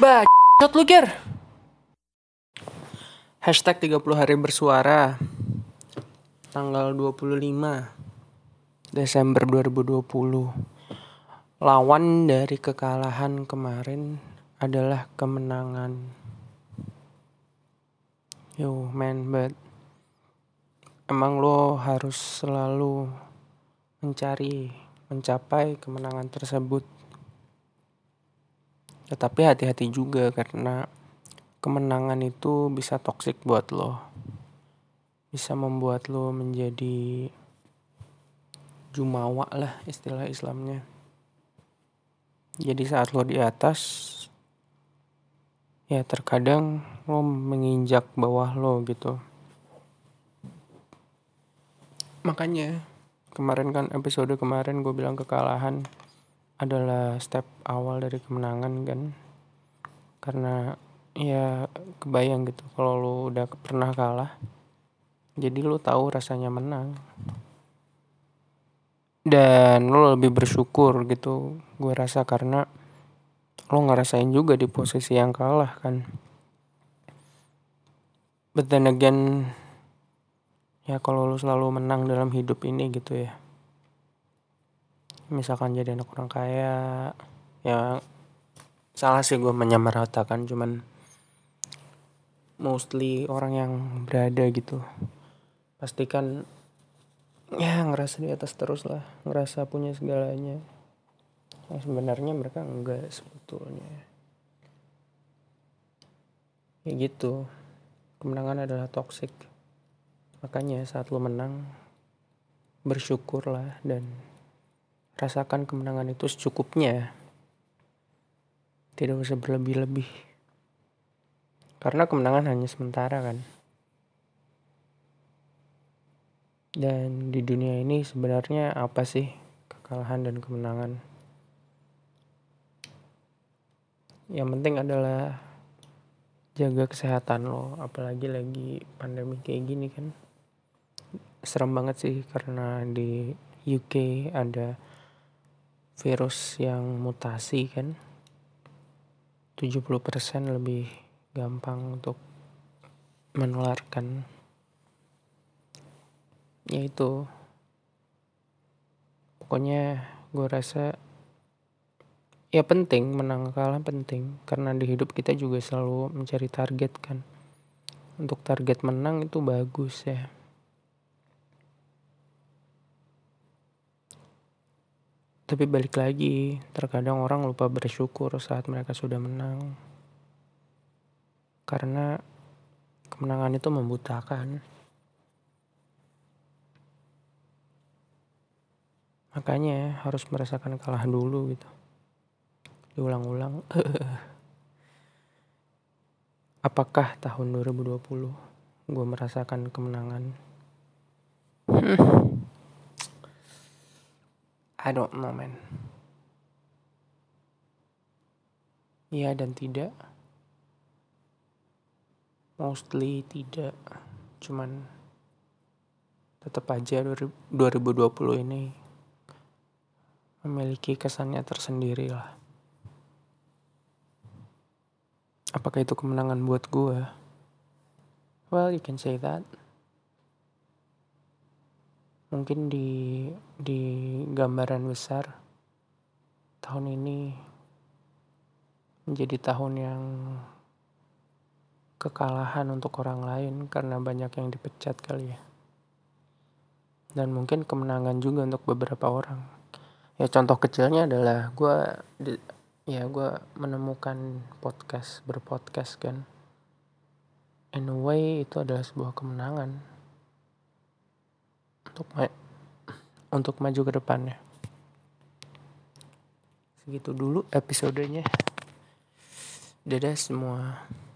Bacot lu, Ger. Hashtag 30 hari bersuara. Tanggal 25 Desember 2020. Lawan dari kekalahan kemarin adalah kemenangan. Yo man, but emang lo harus selalu mencapai kemenangan tersebut. Tetapi hati-hati juga, karena kemenangan itu bisa toksik buat lo. Bisa membuat lo menjadi jumawa lah, istilah Islamnya. Jadi saat lo di atas, ya terkadang lo menginjak bawah lo gitu. Makanya kemarin kan, episode kemarin gue bilang kekalahan adalah step awal dari kemenangan kan. Karena ya kebayang gitu, kalau lo udah pernah kalah, jadi lo tahu rasanya menang. Dan lo lebih bersyukur gitu, gue rasa, karena lo ngerasain juga di posisi yang kalah kan. But then again, ya kalau lo selalu menang dalam hidup ini gitu ya. Misalkan jadi anak orang kaya, ya salah sih gue menyamaratakan, cuman mostly orang yang berada gitu pastikan ya ngerasa di atas terus lah, ngerasa punya segalanya. Nah, sebenarnya mereka enggak sebetulnya. Ya gitu, kemenangan adalah toksik. Makanya saat lo menang, bersyukurlah dan rasakan kemenangan itu secukupnya. Tidak usah berlebih-lebih. Karena kemenangan hanya sementara kan. Dan di dunia ini sebenarnya apa sih kekalahan dan kemenangan? Yang penting adalah jaga kesehatan lo, apalagi lagi pandemi kayak gini kan. Serem banget sih, karena di UK ada virus yang mutasi kan. 70% lebih gampang untuk menularkan. Yaitu pokoknya gue rasa ya penting, menang kalah penting, karena di hidup kita juga selalu mencari target kan. Untuk target menang itu bagus ya. Tapi balik lagi, terkadang orang lupa bersyukur saat mereka sudah menang, karena kemenangan itu membutakan. Makanya harus merasakan kalah dulu gitu. Diulang-ulang. Apakah tahun 2020 gue merasakan kemenangan? I don't know man. Iya dan tidak. Mostly tidak. Cuman tetap aja 2020 ini memiliki kesannya tersendiri lah. Apakah itu kemenangan buat gue? Well, you can say that. Mungkin di gambaran besar, tahun ini menjadi tahun yang kekalahan untuk orang lain, karena banyak yang dipecat kali ya. Dan mungkin kemenangan juga untuk beberapa orang. Ya contoh kecilnya adalah gue menemukan berpodcast kan. In a way itu adalah sebuah kemenangan untuk maju ke depannya. Segitu dulu episodenya. Dadah semua.